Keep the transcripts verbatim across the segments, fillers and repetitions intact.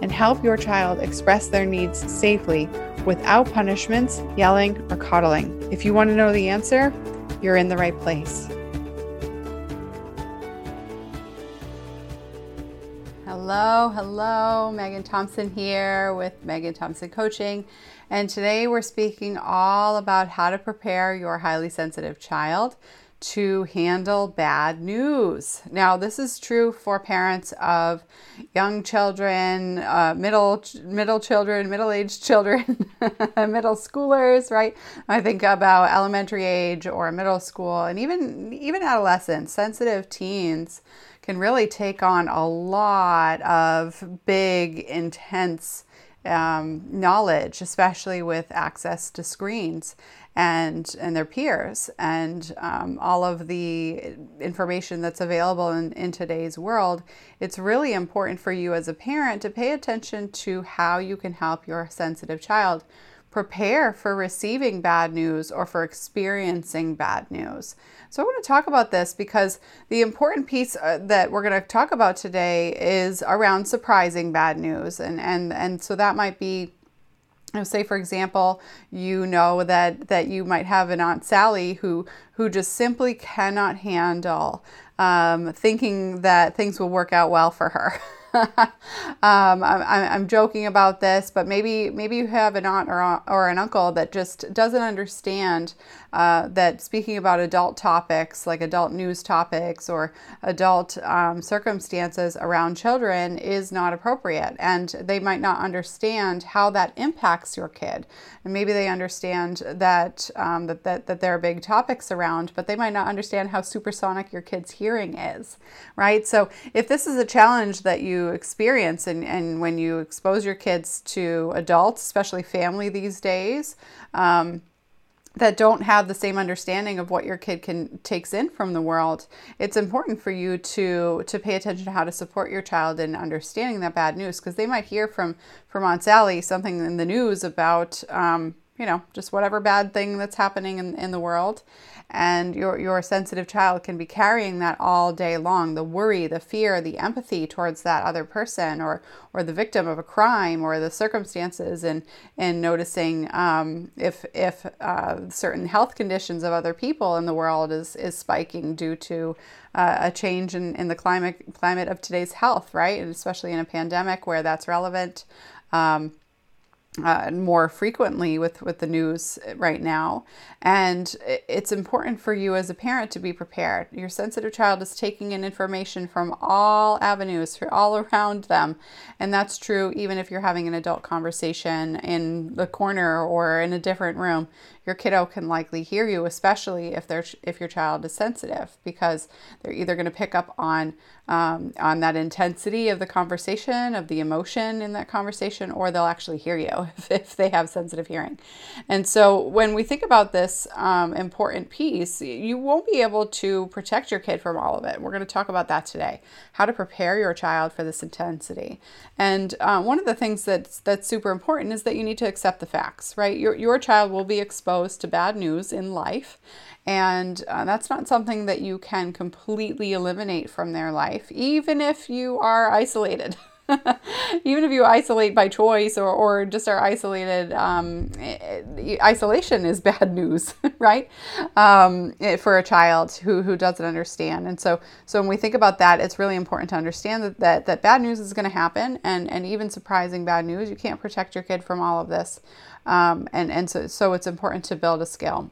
and help your child express their needs safely without punishments, yelling, or coddling? If you want to know the answer, you're in the right place. Hello, hello, Megan Thompson here with Megan Thompson Coaching. And today we're speaking all about how to prepare your highly sensitive child to handle bad news. Now, this is true for parents of young children, uh, middle middle children, middle-aged children, middle schoolers, right? I think about elementary age or middle school, and even even adolescents. Sensitive teens can really take on a lot of big, intense um, knowledge, especially with access to screens and and their peers and um, all of the information that's available in, in today's world. It's really important for you as a parent to pay attention to how you can help your sensitive child prepare for receiving bad news or for experiencing bad news. So I want to talk about this because the important piece that we're going to talk about today is around surprising bad news. And, and, and so that might be, say, for example, you know that, that you might have an Aunt Sally who, who just simply cannot handle um, thinking that things will work out well for her. um, I'm, I'm joking about this, but maybe maybe you have an aunt or, or an uncle that just doesn't understand uh, that speaking about adult topics, like adult news topics or adult um, circumstances around children, is not appropriate. And they might not understand how that impacts your kid. And maybe they understand that, um, that, that, that there are big topics around, but they might not understand how supersonic your kid's hearing is, right? So if this is a challenge that you experience and, and when you expose your kids to adults, especially family these days, um, that don't have the same understanding of what your kid can takes in from the world, it's important for you to to pay attention to how to support your child in understanding that bad news, because they might hear from, from Aunt Sally something in the news about, um, you know, just whatever bad thing that's happening in, in the world. And your your sensitive child can be carrying that all day long, the worry, the fear, the empathy towards that other person or or the victim of a crime or the circumstances, and and noticing um, if if uh, certain health conditions of other people in the world is is spiking due to uh, a change in, in the climate climate of today's health, right? And especially in a pandemic where that's relevant Um, Uh, more frequently with, with the news right now. And it's important for you as a parent to be prepared. Your sensitive child is taking in information from all avenues, from all around them. And that's true even if you're having an adult conversation in the corner or in a different room. Your kiddo can likely hear you, especially if they're if your child is sensitive, because they're either going to pick up on um, on that intensity of the conversation, of the emotion in that conversation, or they'll actually hear you if, if they have sensitive hearing. And so when we think about this um, important piece, you won't be able to protect your kid from all of it. We're going to talk about that today, how to prepare your child for this intensity. And uh, one of the things that's, that's super important is that you need to accept the facts, right? Your, your child will be exposed to bad news in life, and uh, that's not something that you can completely eliminate from their life, even if you are isolated. Even if you isolate by choice or, or just are isolated, um, isolation is bad news, right? Um, for a child who, who doesn't understand. And so, so when we think about that, it's really important to understand that, that, that bad news is going to happen, and, and even surprising bad news. You can't protect your kid from all of this. Um, and, and so, so it's important to build a skill.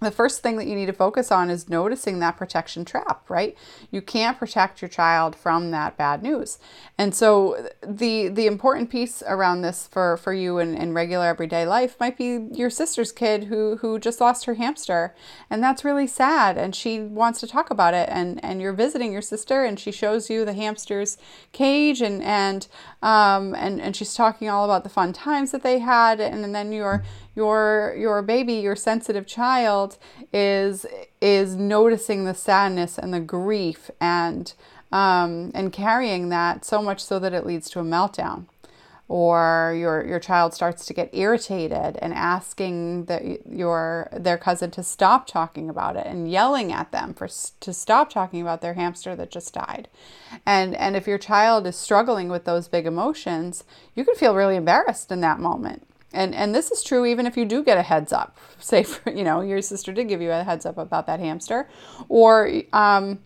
the first thing that you need to focus on is noticing that protection trap, right? You can't protect your child from that bad news. And so the the important piece around this for, for you in, in regular everyday life might be your sister's kid who, who just lost her hamster. And that's really sad. And she wants to talk about it. And, and you're visiting your sister and she shows you the hamster's cage and, and, um, and, and she's talking all about the fun times that they had. And, and then your, your, your baby, your sensitive child, is is noticing the sadness and the grief and um, and carrying that so much so that it leads to a meltdown, or your your child starts to get irritated and asking the, your their cousin to stop talking about it and yelling at them for to stop talking about their hamster that just died. And and if your child is struggling with those big emotions, you can feel really embarrassed in that moment. And and this is true even if you do get a heads up, say, for, you know, your sister did give you a heads up about that hamster, or um,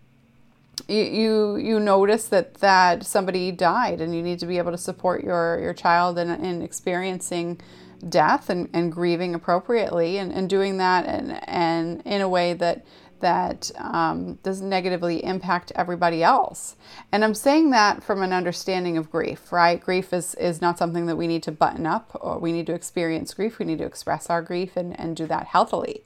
you, you you notice that, that somebody died and you need to be able to support your, your child in, in experiencing death and, and grieving appropriately and, and doing that and, and in a way that that um, does negatively impact everybody else. And I'm saying that from an understanding of grief, right? Grief is, is not something that we need to button up, or we need to experience grief. We need to express our grief and, and do that healthily.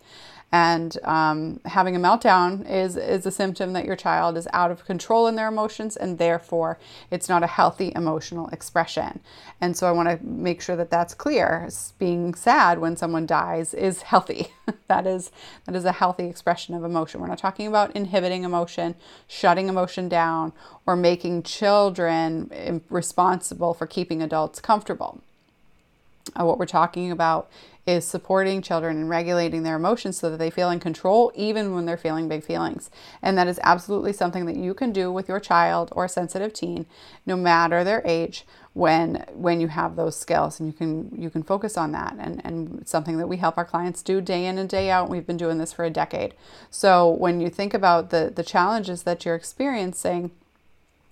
And um, having a meltdown is, is a symptom that your child is out of control in their emotions, and therefore it's not a healthy emotional expression. And so I want to make sure that that's clear. Being sad when someone dies is healthy. That is, that is a healthy expression of emotion. We're not talking about inhibiting emotion, shutting emotion down, or making children responsible for keeping adults comfortable. Uh, what we're talking about is supporting children and regulating their emotions so that they feel in control even when they're feeling big feelings. And that is absolutely something that you can do with your child or sensitive teen, no matter their age, when when you have those skills. And you can you can focus on that. And, and it's something that we help our clients do day in and day out. We've been doing this for a decade. So when you think about the, the challenges that you're experiencing,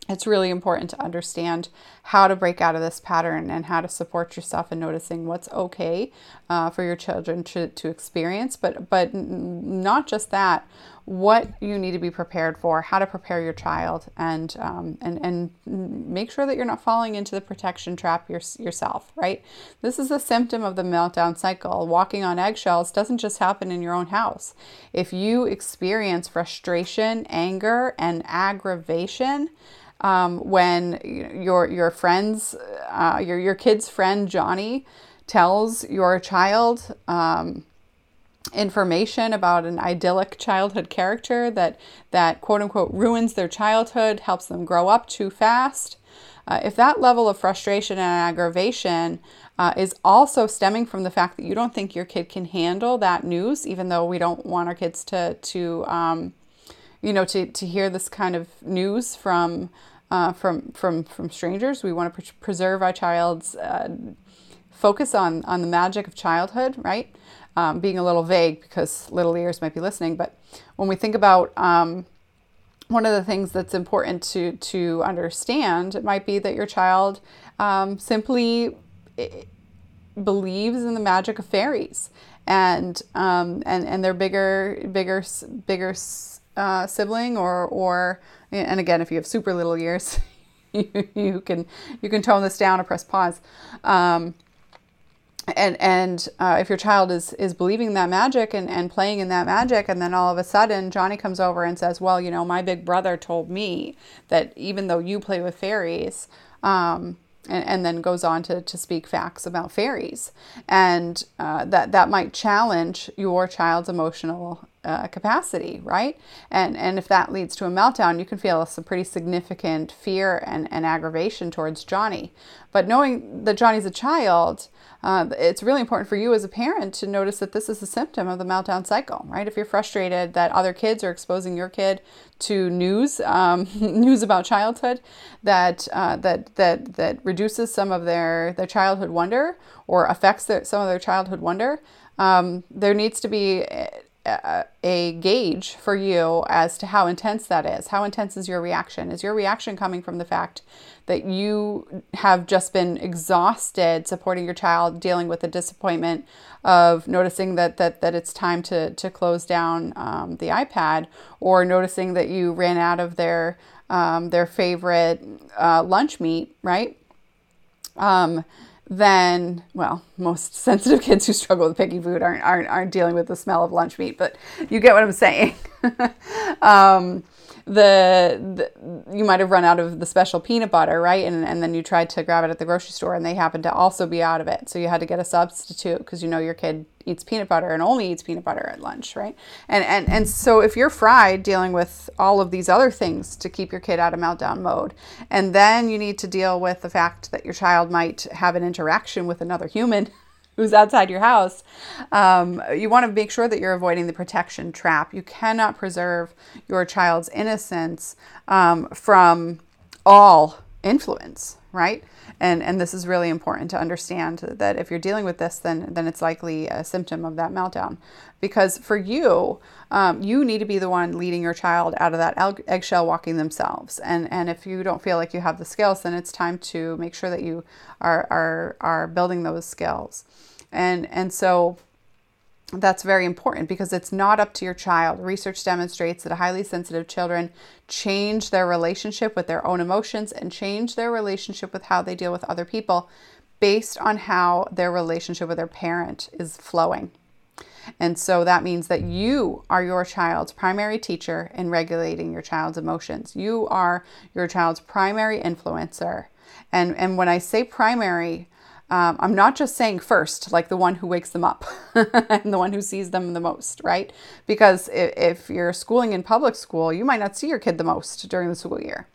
it's really important to understand how to break out of this pattern and how to support yourself in noticing what's okay uh, for your children to, to experience. But but not just that, what you need to be prepared for, how to prepare your child, and um, and and make sure that you're not falling into the protection trap your, yourself, right? This is a symptom of the meltdown cycle. Walking on eggshells doesn't just happen in your own house. If you experience frustration, anger, and aggravation, Um, when your your friends, uh, your your kid's friend Johnny, tells your child um, information about an idyllic childhood character that that quote unquote ruins their childhood, helps them grow up too fast. Uh, if that level of frustration and aggravation uh, is also stemming from the fact that you don't think your kid can handle that news, even though we don't want our kids to to um, you know, to, to hear this kind of news from uh, from from from strangers. We want to pre- preserve our child's uh, focus on on the magic of childhood, right? Um, being a little vague because little ears might be listening, but when we think about um, one of the things that's important to to understand, it might be that your child um, simply believes in the magic of fairies and um, and and their bigger bigger bigger. Uh, sibling or or and again, if you have super little ears, you, you can you can tone this down or press pause. Um, and and uh, if your child is is believing that magic and, and playing in that magic, and then all of a sudden Johnny comes over and says, "Well, you know, my big brother told me that even though you play with fairies," um, and, and then goes on to, to speak facts about fairies, and uh, that that might challenge your child's emotional Uh, capacity, right? And and if that leads to a meltdown, you can feel some pretty significant fear and, and aggravation towards Johnny. But knowing that Johnny's a child, uh, it's really important for you as a parent to notice that this is a symptom of the meltdown cycle, right? If you're frustrated that other kids are exposing your kid to news, um, news about childhood, that uh, that that that reduces some of their their childhood wonder or affects their, some of their childhood wonder, um, there needs to be a, a gauge for you as to how intense that is. How intense is your reaction? Is your reaction coming from the fact that you have just been exhausted supporting your child, dealing with the disappointment of noticing that that that it's time to to close down um, the iPad, or noticing that you ran out of their um, their favorite uh, lunch meat, right? Um, then, well, most sensitive kids who struggle with picky food aren't, aren't, aren't dealing with the smell of lunch meat, but you get what I'm saying. um, the, the, you might've run out of the special peanut butter, right? And, and then you tried to grab it at the grocery store and they happened to also be out of it. So you had to get a substitute, 'cause you know, your kid eats peanut butter and only eats peanut butter at lunch. Right. And, and, and so if you're fried dealing with all of these other things to keep your kid out of meltdown mode, and then you need to deal with the fact that your child might have an interaction with another human who's outside your house, um, you want to make sure that you're avoiding the protection trap. You cannot preserve your child's innocence um, from all influence, right? And and this is really important to understand, that if you're dealing with this, then then it's likely a symptom of that meltdown. Because for you, um, you need to be the one leading your child out of that eggshell walking themselves. And and if you don't feel like you have the skills, then it's time to make sure that you are are are building those skills. And and so that's very important, because it's not up to your child. Research demonstrates that highly sensitive children change their relationship with their own emotions and change their relationship with how they deal with other people based on how their relationship with their parent is flowing. And so that means that you are your child's primary teacher in regulating your child's emotions. You are your child's primary influencer. And, and when I say primary, Um, I'm not just saying first, like the one who wakes them up and the one who sees them the most, right? Because if, if you're schooling in public school, you might not see your kid the most during the school year.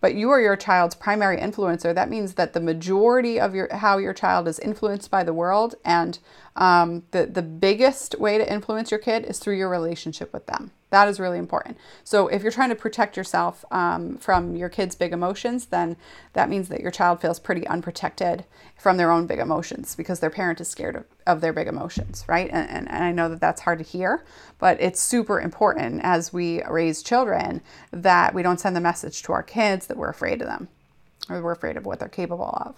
But you are your child's primary influencer. That means that the majority of your how your child is influenced by the world, and um, the, the biggest way to influence your kid is through your relationship with them. That is really important. So if you're trying to protect yourself um, from your kid's big emotions, then that means that your child feels pretty unprotected from their own big emotions, because their parent is scared of, of their big emotions, right? And, and, and I know that that's hard to hear, but it's super important as we raise children that we don't send the message to our kids that we're afraid of them, or we're afraid of what they're capable of.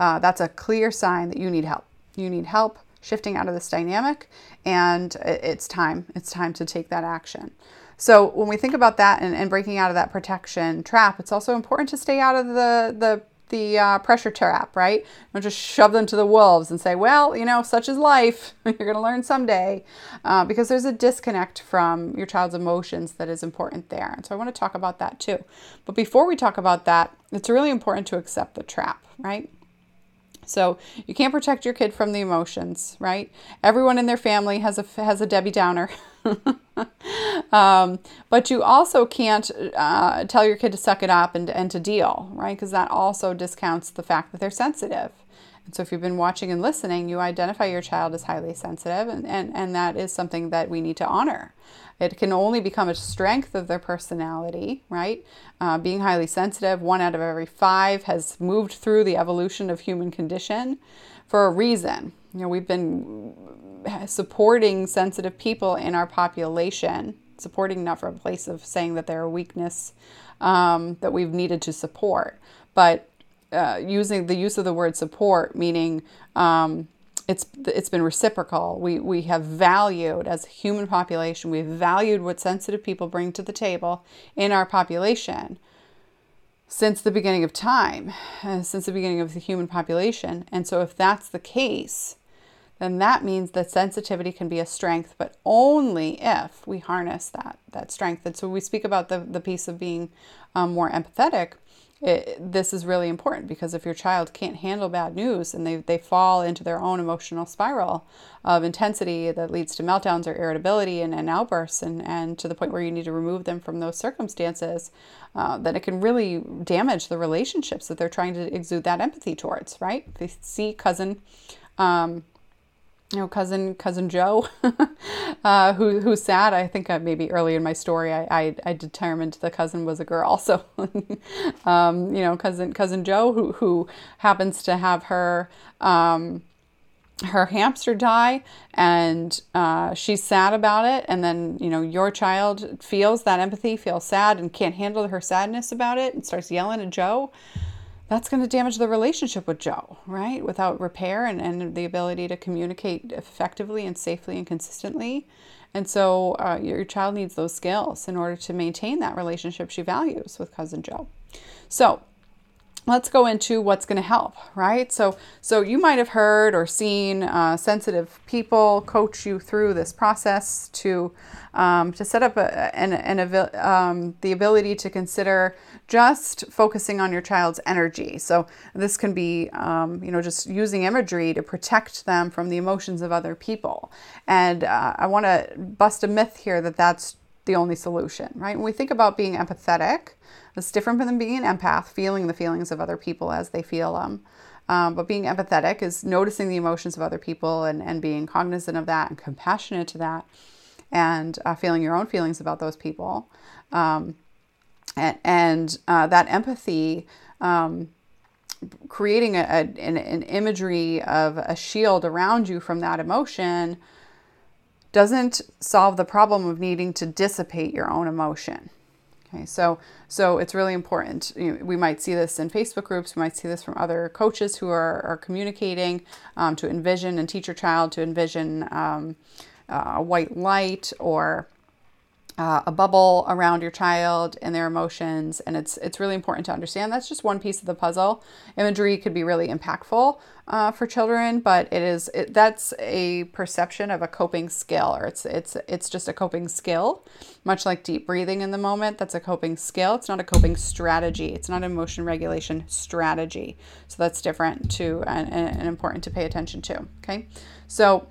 Uh, that's a clear sign that you need help. You need help shifting out of this dynamic, and it's time, it's time to take that action. So when we think about that and, and breaking out of that protection trap, it's also important to stay out of the, the, the uh, pressure trap, right? Don't just shove them to the wolves and say, well, you know, such is life. You're going to learn someday, uh, because there's a disconnect from your child's emotions that is important there. And so I want to talk about that too. But before we talk about that, it's really important to accept the trap, right? So you can't protect your kid from the emotions, right? Everyone in their family has a has a Debbie Downer. um, but you also can't uh, tell your kid to suck it up and, and to deal, right? Because that also discounts the fact that they're sensitive. And so if you've been watching and listening, you identify your child as highly sensitive, and, and, and that is something that we need to honor. It can only become a strength of their personality, right? Uh, being highly sensitive, one out of every five has moved through the evolution of human condition for a reason. You know, we've been supporting sensitive people in our population, supporting not from a place of saying that they're a weakness um, that we've needed to support, but uh, using the use of the word support, meaning um, It's it's been reciprocal. We we have valued, as a human population, we've valued what sensitive people bring to the table in our population since the beginning of time, uh, since the beginning of the human population. And so if that's the case, then that means that sensitivity can be a strength, but only if we harness that that strength. And so we speak about the, the piece of being um, more empathetic. It, this is really important, because if your child can't handle bad news and they, they fall into their own emotional spiral of intensity that leads to meltdowns or irritability and, and outbursts, and, and to the point where you need to remove them from those circumstances, uh, then it can really damage the relationships that they're trying to exude that empathy towards, right? They see cousin... Um, You know, cousin cousin Joe, uh, who who's sad. I think I, maybe early in my story, I, I I determined the cousin was a girl. So, um, you know, cousin cousin Joe, who who happens to have her um, her hamster die, and uh, she's sad about it. And then, you know, your child feels that empathy, feels sad, and can't handle her sadness about it, and starts yelling at Joe. That's going to damage the relationship with Joe, right? Without repair and, and the ability to communicate effectively and safely and consistently. And so uh, your child needs those skills in order to maintain that relationship she values with cousin Joe. So let's go into what's going to help, right? So so you might have heard or seen uh, sensitive people coach you through this process to um, to set up a, an, an um, the ability to consider just focusing on your child's energy. So this can be um, you know just using imagery to protect them from the emotions of other people. And uh, I want to bust a myth here that that's the only solution, right? When we think about being empathetic, it's different than being an empath, feeling the feelings of other people as they feel them. Um, but being empathetic is noticing the emotions of other people and, and being cognizant of that and compassionate to that, and uh, feeling your own feelings about those people. Um, and and uh, that empathy, um, creating a, a, an, an imagery of a shield around you from that emotion, doesn't solve the problem of needing to dissipate your own emotion. Okay, so so it's really important. You know, we might see this in Facebook groups. We might see this from other coaches who are, are communicating um, to envision and teach your child to envision um, a white light or uh, a bubble around your child and their emotions. And it's it's really important to understand that's just one piece of the puzzle. Imagery could be really impactful uh, for children, but it is it, that's a perception of a coping skill, or it's it's it's just a coping skill. Much like deep breathing in the moment, that's a coping skill. It's not a coping strategy. It's not an emotion regulation strategy. So that's different too, and, and important to pay attention to. Okay, so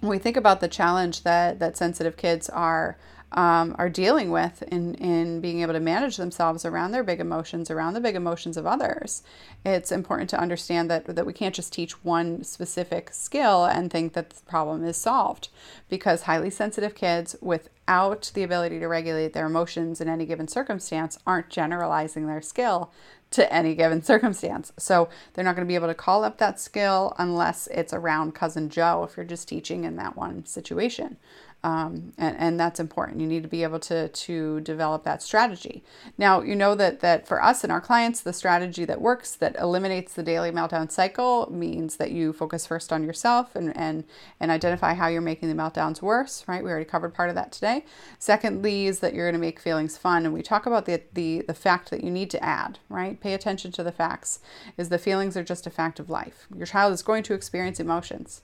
when we think about the challenge that that sensitive kids are um, are dealing with in in being able to manage themselves around their big emotions, around the big emotions of others, it's important to understand that that we can't just teach one specific skill and think that the problem is solved, because highly sensitive kids without the ability to regulate their emotions in any given circumstance aren't generalizing their skill to any given circumstance. So they're not going to be able to call up that skill unless it's around cousin Joe, if you're just teaching in that one situation. Um, and, and that's important. You need to be able to, to develop that strategy. Now, you know that, that for us and our clients, the strategy that works, that eliminates the daily meltdown cycle, means that you focus first on yourself and, and, and identify how you're making the meltdowns worse, right? We already covered part of that today. Secondly is that you're going to make feelings fun. And we talk about the, the, the fact that you need to add, right? Pay attention to the facts, is the feelings are just a fact of life. Your child is going to experience emotions.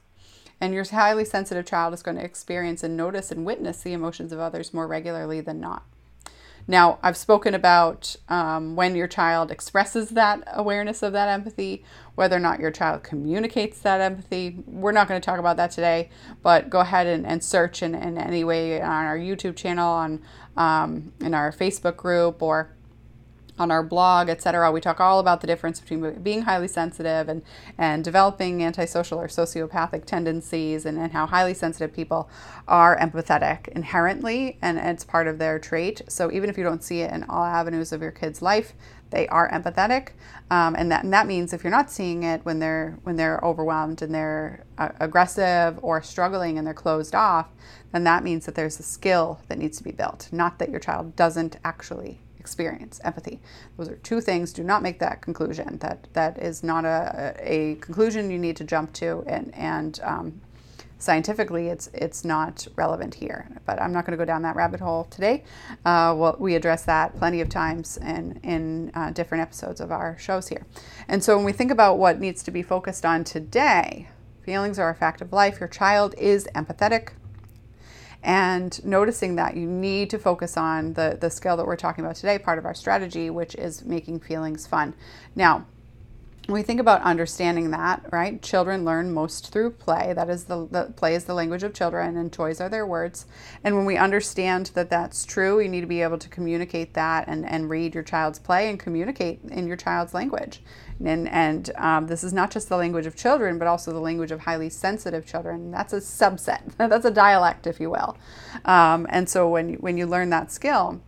And your highly sensitive child is going to experience and notice and witness the emotions of others more regularly than not. Now, I've spoken about um, when your child expresses that awareness of that empathy, whether or not your child communicates that empathy. We're not going to talk about that today, but go ahead and, and search in, in any way on our YouTube channel, on um, in our Facebook group, or on our blog, et cetera. We talk all about the difference between being highly sensitive and, and developing antisocial or sociopathic tendencies, and, and how highly sensitive people are empathetic inherently, and it's part of their trait. So even if you don't see it in all avenues of your kid's life, they are empathetic. Um, and that and that means if you're not seeing it when they're when they're overwhelmed and they're uh, aggressive or struggling and they're closed off, then that means that there's a skill that needs to be built, not that your child doesn't actually experience empathy. Those are two things. Do not make that conclusion. That that is not a a conclusion you need to jump to, and and um, scientifically, it's it's not relevant here. But I'm not going to go down that rabbit hole today. Uh, well, we address that plenty of times in in uh, different episodes of our shows here. And so when we think about what needs to be focused on today, feelings are a fact of life. Your child is empathetic. And noticing that, you need to focus on the, the skill that we're talking about today, part of our strategy, which is making feelings fun. Now, when we think about understanding that, right? Children learn most through play. That is the, the play is the language of children, and toys are their words. And when we understand that that's true, you need to be able to communicate that and, and read your child's play and communicate in your child's language. And and um, this is not just the language of children, but also the language of highly sensitive children. That's a subset. That's a dialect, if you will. Um, and so when when you learn that skill,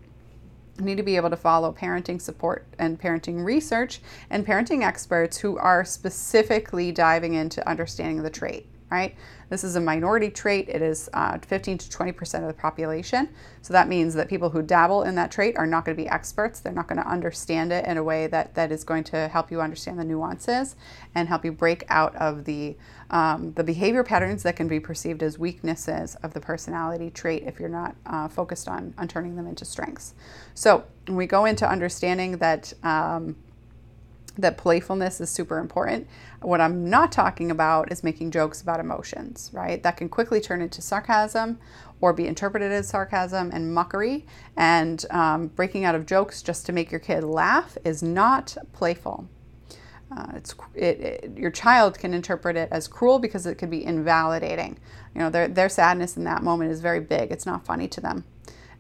need to be able to follow parenting support and parenting research and parenting experts who are specifically diving into understanding the trait, right? This is a minority trait. It is uh, fifteen to twenty percent of the population. So that means that people who dabble in that trait are not going to be experts. They're not going to understand it in a way that, that is going to help you understand the nuances and help you break out of the, um, the behavior patterns that can be perceived as weaknesses of the personality trait if you're not uh, focused on, on turning them into strengths. So when we go into understanding that um, that playfulness is super important. What I'm not talking about is making jokes about emotions, right? That can quickly turn into sarcasm or be interpreted as sarcasm and mockery. And um, breaking out of jokes just to make your kid laugh is not playful. Uh, it's it, it, your child can interpret it as cruel because it could be invalidating. You know, their their sadness in that moment is very big. It's not funny to them.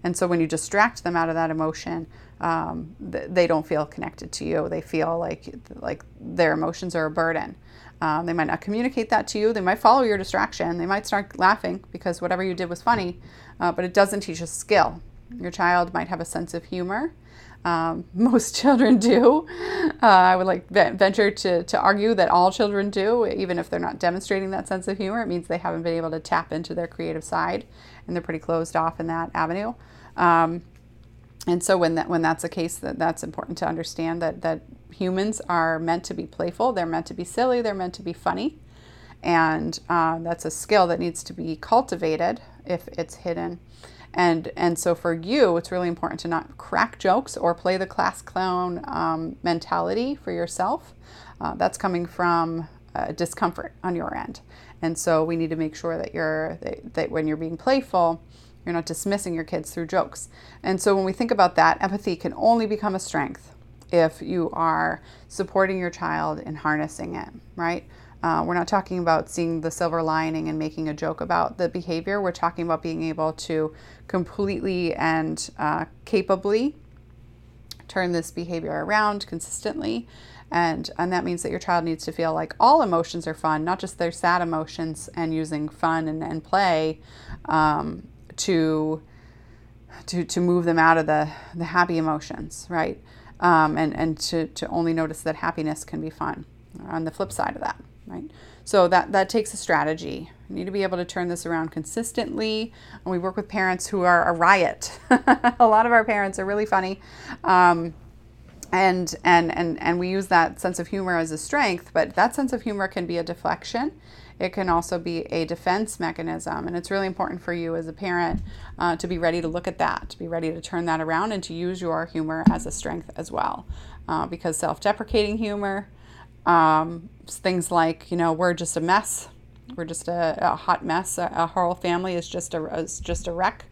And so when you distract them out of that emotion, um, th- they don't feel connected to you. They feel like like their emotions are a burden. Um, they might not communicate that to you. They might follow your distraction. They might start laughing because whatever you did was funny, uh, but it doesn't teach a skill. Your child might have a sense of humor. Um, most children do. Uh, I would like venture to, to argue that all children do, even if they're not demonstrating that sense of humor. It means they haven't been able to tap into their creative side, and they're pretty closed off in that avenue. Um, and so when that when that's the case, that, that's important to understand that, that humans are meant to be playful. They're meant to be silly. They're meant to be funny. And uh, that's a skill that needs to be cultivated if it's hidden. And and so for you, it's really important to not crack jokes or play the class clown um, mentality for yourself. Uh, that's coming from uh, discomfort on your end. And so we need to make sure that you're that, that when you're being playful, you're not dismissing your kids through jokes. And so when we think about that, empathy can only become a strength if you are supporting your child and harnessing it, right? Uh, we're not talking about seeing the silver lining and making a joke about the behavior. We're talking about being able to completely and uh, capably turn this behavior around consistently. And and that means that your child needs to feel like all emotions are fun, not just their sad emotions, and using fun and, and play um, to, to, to move them out of the, the happy emotions, right? Um, and and to, to only notice that happiness can be fun on the flip side of that. Right? So that, that takes a strategy. You need to be able to turn this around consistently. And we work with parents who are a riot. A lot of our parents are really funny. Um, and, and, and, and we use that sense of humor as a strength, but that sense of humor can be a deflection. It can also be a defense mechanism. And it's really important for you as a parent uh, to be ready to look at that, to be ready to turn that around and to use your humor as a strength as well. Uh, because self-deprecating humor, Um, things like, you know, we're just a mess. We're just a, a hot mess. A, a whole family is just a, is just a wreck.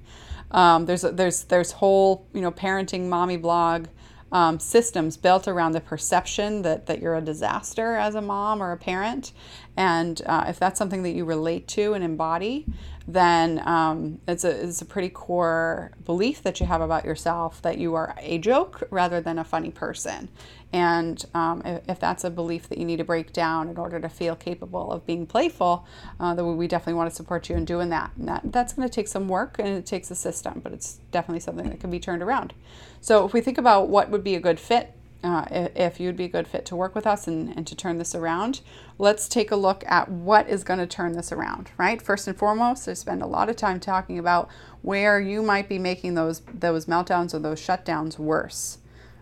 Um, there's, a, there's, there's whole, you know, parenting mommy blog, um, systems built around the perception that, that you're a disaster as a mom or a parent. And, uh, if that's something that you relate to and embody, then, um, it's a, it's a pretty core belief that you have about yourself, that you are a joke rather than a funny person. And um, if that's a belief that you need to break down in order to feel capable of being playful, uh, then we definitely want to support you in doing that. And that, that's going to take some work and it takes a system, but it's definitely something that can be turned around. So if we think about what would be a good fit, uh, if you'd be a good fit to work with us and, and to turn this around, let's take a look at what is going to turn this around, right? First and foremost, I spend a lot of time talking about where you might be making those, those meltdowns or those shutdowns worse.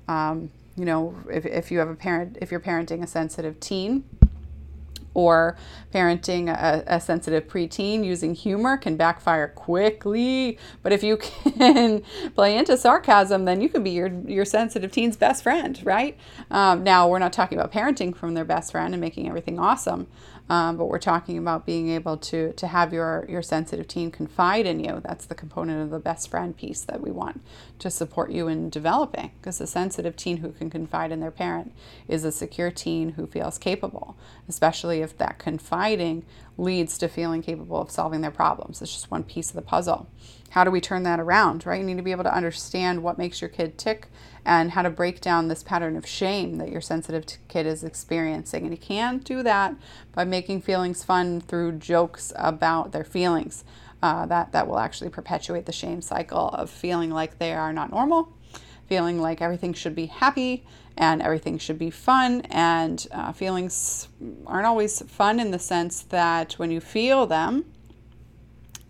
Um, You know, if if you have a parent, if you're parenting a sensitive teen or parenting a, a sensitive preteen, using humor can backfire quickly. But if you can play into sarcasm, then you can be your, your sensitive teen's best friend, right? Um, now, we're not talking about parenting from their best friend and making everything awesome, um, but we're talking about being able to to have your, your sensitive teen confide in you. That's the component of the best friend piece that we want to support you in developing, because a sensitive teen who can confide in their parent is a secure teen who feels capable, especially if that confiding leads to feeling capable of solving their problems. It's just one piece of the puzzle. How do we turn that around, right? You need to be able to understand what makes your kid tick and how to break down this pattern of shame that your sensitive kid is experiencing. And you can do that by making feelings fun through jokes about their feelings. Uh, that, that will actually perpetuate the shame cycle of feeling like they are not normal feeling like everything should be happy and everything should be fun. And uh, feelings aren't always fun in the sense that when you feel them,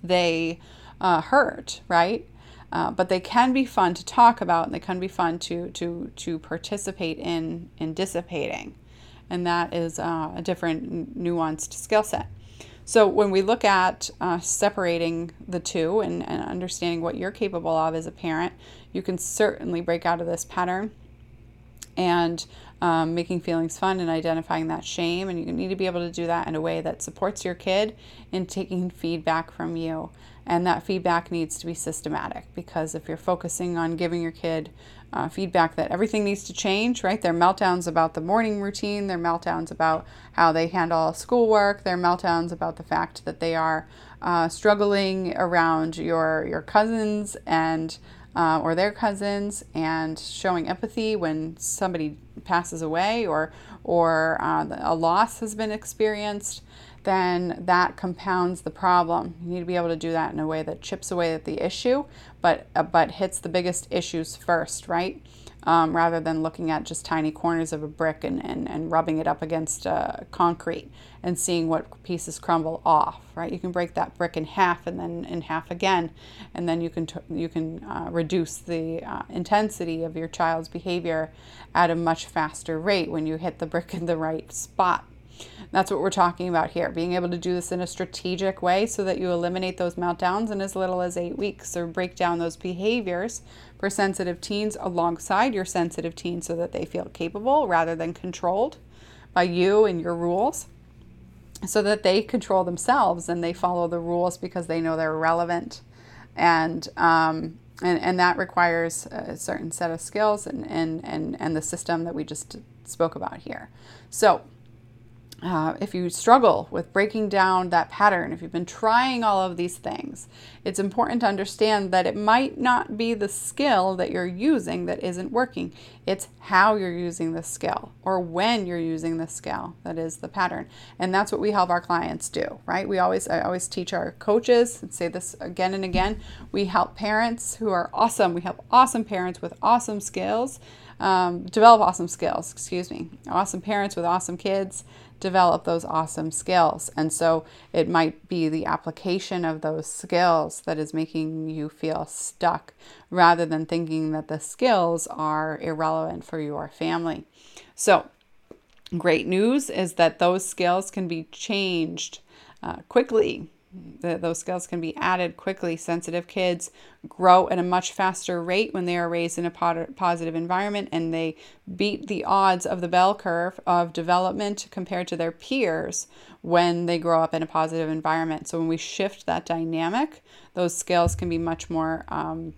they uh, hurt, right? Uh, but they can be fun to talk about, and they can be fun to to to participate in in dissipating. And that is uh, a different nuanced skill set. So when we look at uh, separating the two and, and understanding what you're capable of as a parent, you can certainly break out of this pattern and um, making feelings fun and identifying that shame. And you need to be able to do that in a way that supports your kid in taking feedback from you. And that feedback needs to be systematic, because if you're focusing on giving your kid uh, feedback that everything needs to change, right? Their meltdowns about the morning routine, their meltdowns about how they handle schoolwork, their meltdowns about the fact that they are uh, struggling around your your cousins and uh, or their cousins, and showing empathy when somebody passes away or or uh, a loss has been experienced, then that compounds the problem. You need to be able to do that in a way that chips away at the issue, but uh, but hits the biggest issues first, right? Um, rather than looking at just tiny corners of a brick and, and, and rubbing it up against uh, concrete and seeing what pieces crumble off, right? You can break that brick in half and then in half again, and then you can t- you can uh, reduce the uh, intensity of your child's behavior at a much faster rate when you hit the brick in the right spot. That's what we're talking about here, being able to do this in a strategic way so that you eliminate those meltdowns in as little as eight weeks, or break down those behaviors for sensitive teens alongside your sensitive teens so that they feel capable rather than controlled by you and your rules, so that they control themselves and they follow the rules because they know they're relevant. And um, and, and that requires a certain set of skills and, and, and, and the system that we just spoke about here. So Uh, if you struggle with breaking down that pattern, if you've been trying all of these things, it's important to understand that it might not be the skill that you're using that isn't working. It's how you're using the skill, or when you're using the skill, that is the pattern. And that's what we help our clients do, right? We always, I always teach our coaches, and say this again and again, we help parents who are awesome. We help awesome parents with awesome skills, um, develop awesome skills, excuse me, awesome parents with awesome kids, develop those awesome skills. And so it might be the application of those skills that is making you feel stuck, rather than thinking that the skills are irrelevant for your family. So great news is that those skills can be changed uh, quickly. The, those skills can be added quickly. Sensitive kids grow at a much faster rate when they are raised in a pod- positive environment, and they beat the odds of the bell curve of development compared to their peers when they grow up in a positive environment. So when we shift that dynamic, those skills can be much more, um,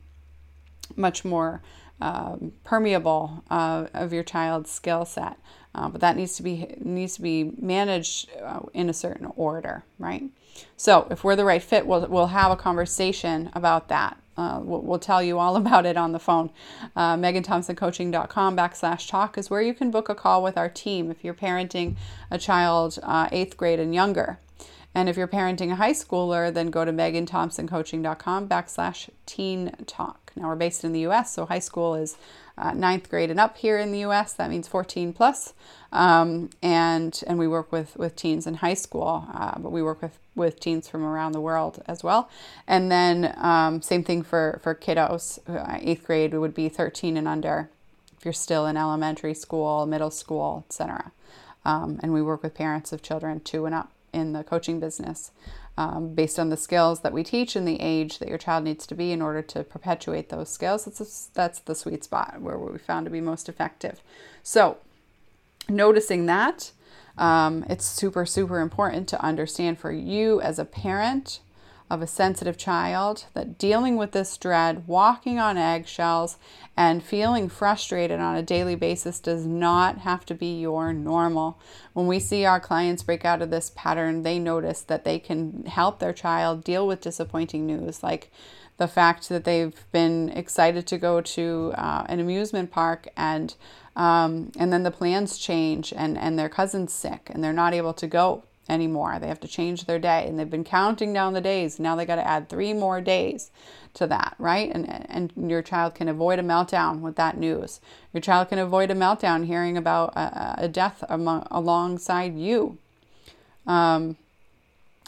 much more um, permeable uh, of your child's skill set. Uh, but that needs to be needs to be managed uh, in a certain order, right? So if we're the right fit, we'll we'll have a conversation about that. Uh, we'll, we'll tell you all about it on the phone. Uh, MeganThompsonCoaching.com backslash talk is where you can book a call with our team if you're parenting a child uh, eighth grade and younger. And if you're parenting a high schooler, then go to MeganThompsonCoaching.com backslash teen talk. Now, we're based in the U S, so high school is uh, ninth grade and up here in the U S. That means fourteen plus. Um, and and we work with, with teens in high school, uh, but we work with, with teens from around the world as well. And then um, same thing for, for kiddos. Uh, eighth grade would be thirteen and under if you're still in elementary school, middle school, et cetera. Um, and we work with parents of children two and up in the coaching business, um, based on the skills that we teach and the age that your child needs to be in order to perpetuate those skills. That's a, that's the sweet spot where we found to be most effective. So noticing that, um, it's super, super important to understand for you as a parent of a sensitive child that dealing with this dread, walking on eggshells, and feeling frustrated on a daily basis does not have to be your normal. When we see our clients break out of this pattern, they notice that they can help their child deal with disappointing news, like the fact that they've been excited to go to uh, an amusement park, and um, and then the plans change, and, and their cousin's sick, and they're not able to go. anymore. They have to change their day, and they've been counting down the days. Now they got to add three more days to that, right? And and your child can avoid a meltdown with that news. Your child can avoid a meltdown hearing about a, a death among, alongside you, um,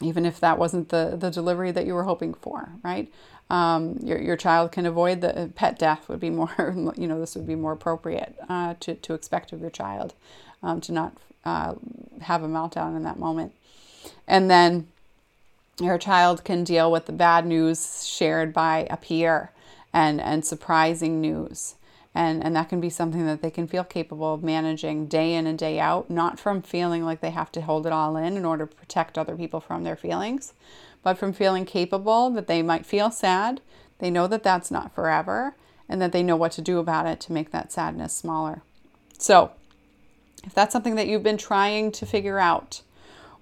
even if that wasn't the the delivery that you were hoping for, right? Um, your your child can avoid the pet death would be more, you know, this would be more appropriate uh, to to expect of your child, um, to not. Uh, have a meltdown in that moment. And then your child can deal with the bad news shared by a peer and, and surprising news. And, and that can be something that they can feel capable of managing day in and day out, not from feeling like they have to hold it all in in order to protect other people from their feelings, but from feeling capable that they might feel sad. They know that that's not forever and that they know what to do about it to make that sadness smaller. So, if that's something that you've been trying to figure out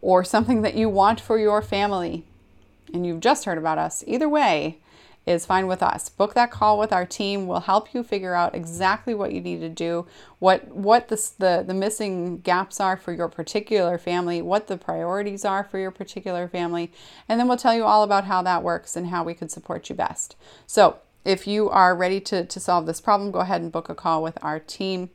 or something that you want for your family and you've just heard about us, either way is fine with us. Book that call with our team. We'll help you figure out exactly what you need to do, what what the, the, the missing gaps are for your particular family, what the priorities are for your particular family, and then we'll tell you all about how that works and how we could support you best. So if you are ready to, to solve this problem, go ahead and book a call with our team.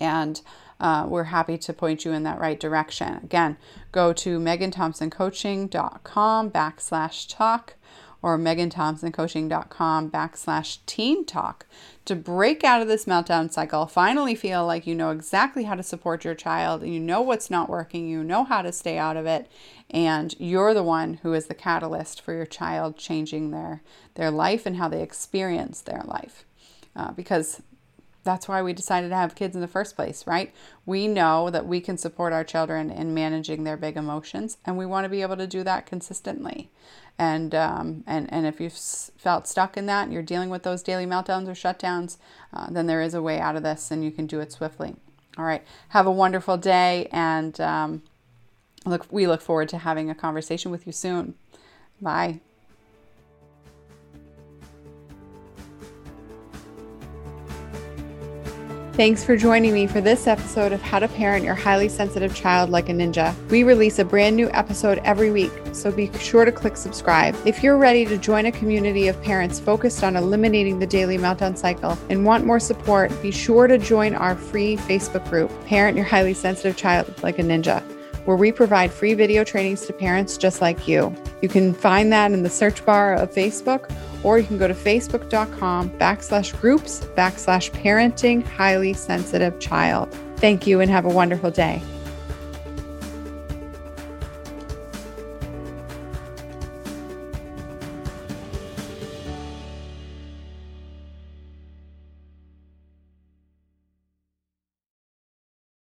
And uh, we're happy to point you in that right direction. Again, go to MeganThompsonCoaching.com backslash talk or MeganThompsonCoaching.com backslash teen talk to break out of this meltdown cycle, finally feel like you know exactly how to support your child, you know what's not working, you know how to stay out of it, and you're the one who is the catalyst for your child changing their, their life and how they experience their life. Uh, because... That's why we decided to have kids in the first place, right? We know that we can support our children in managing their big emotions, and we want to be able to do that consistently. And um, and and if you've felt stuck in that and you're dealing with those daily meltdowns or shutdowns, uh, then there is a way out of this, and you can do it swiftly. All right. Have a wonderful day, and um, look, we look forward to having a conversation with you soon. Bye. Thanks for joining me for this episode of How to Parent Your Highly Sensitive Child Like a Ninja. We release a brand new episode every week, so be sure to click subscribe. If you're ready to join a community of parents focused on eliminating the daily meltdown cycle and want more support, be sure to join our free Facebook group, Parent Your Highly Sensitive Child Like a Ninja, where we provide free video trainings to parents just like you. You can find that in the search bar of Facebook, or you can go to facebook.com backslash groups backslash parenting highly sensitive child. Thank you and have a wonderful day.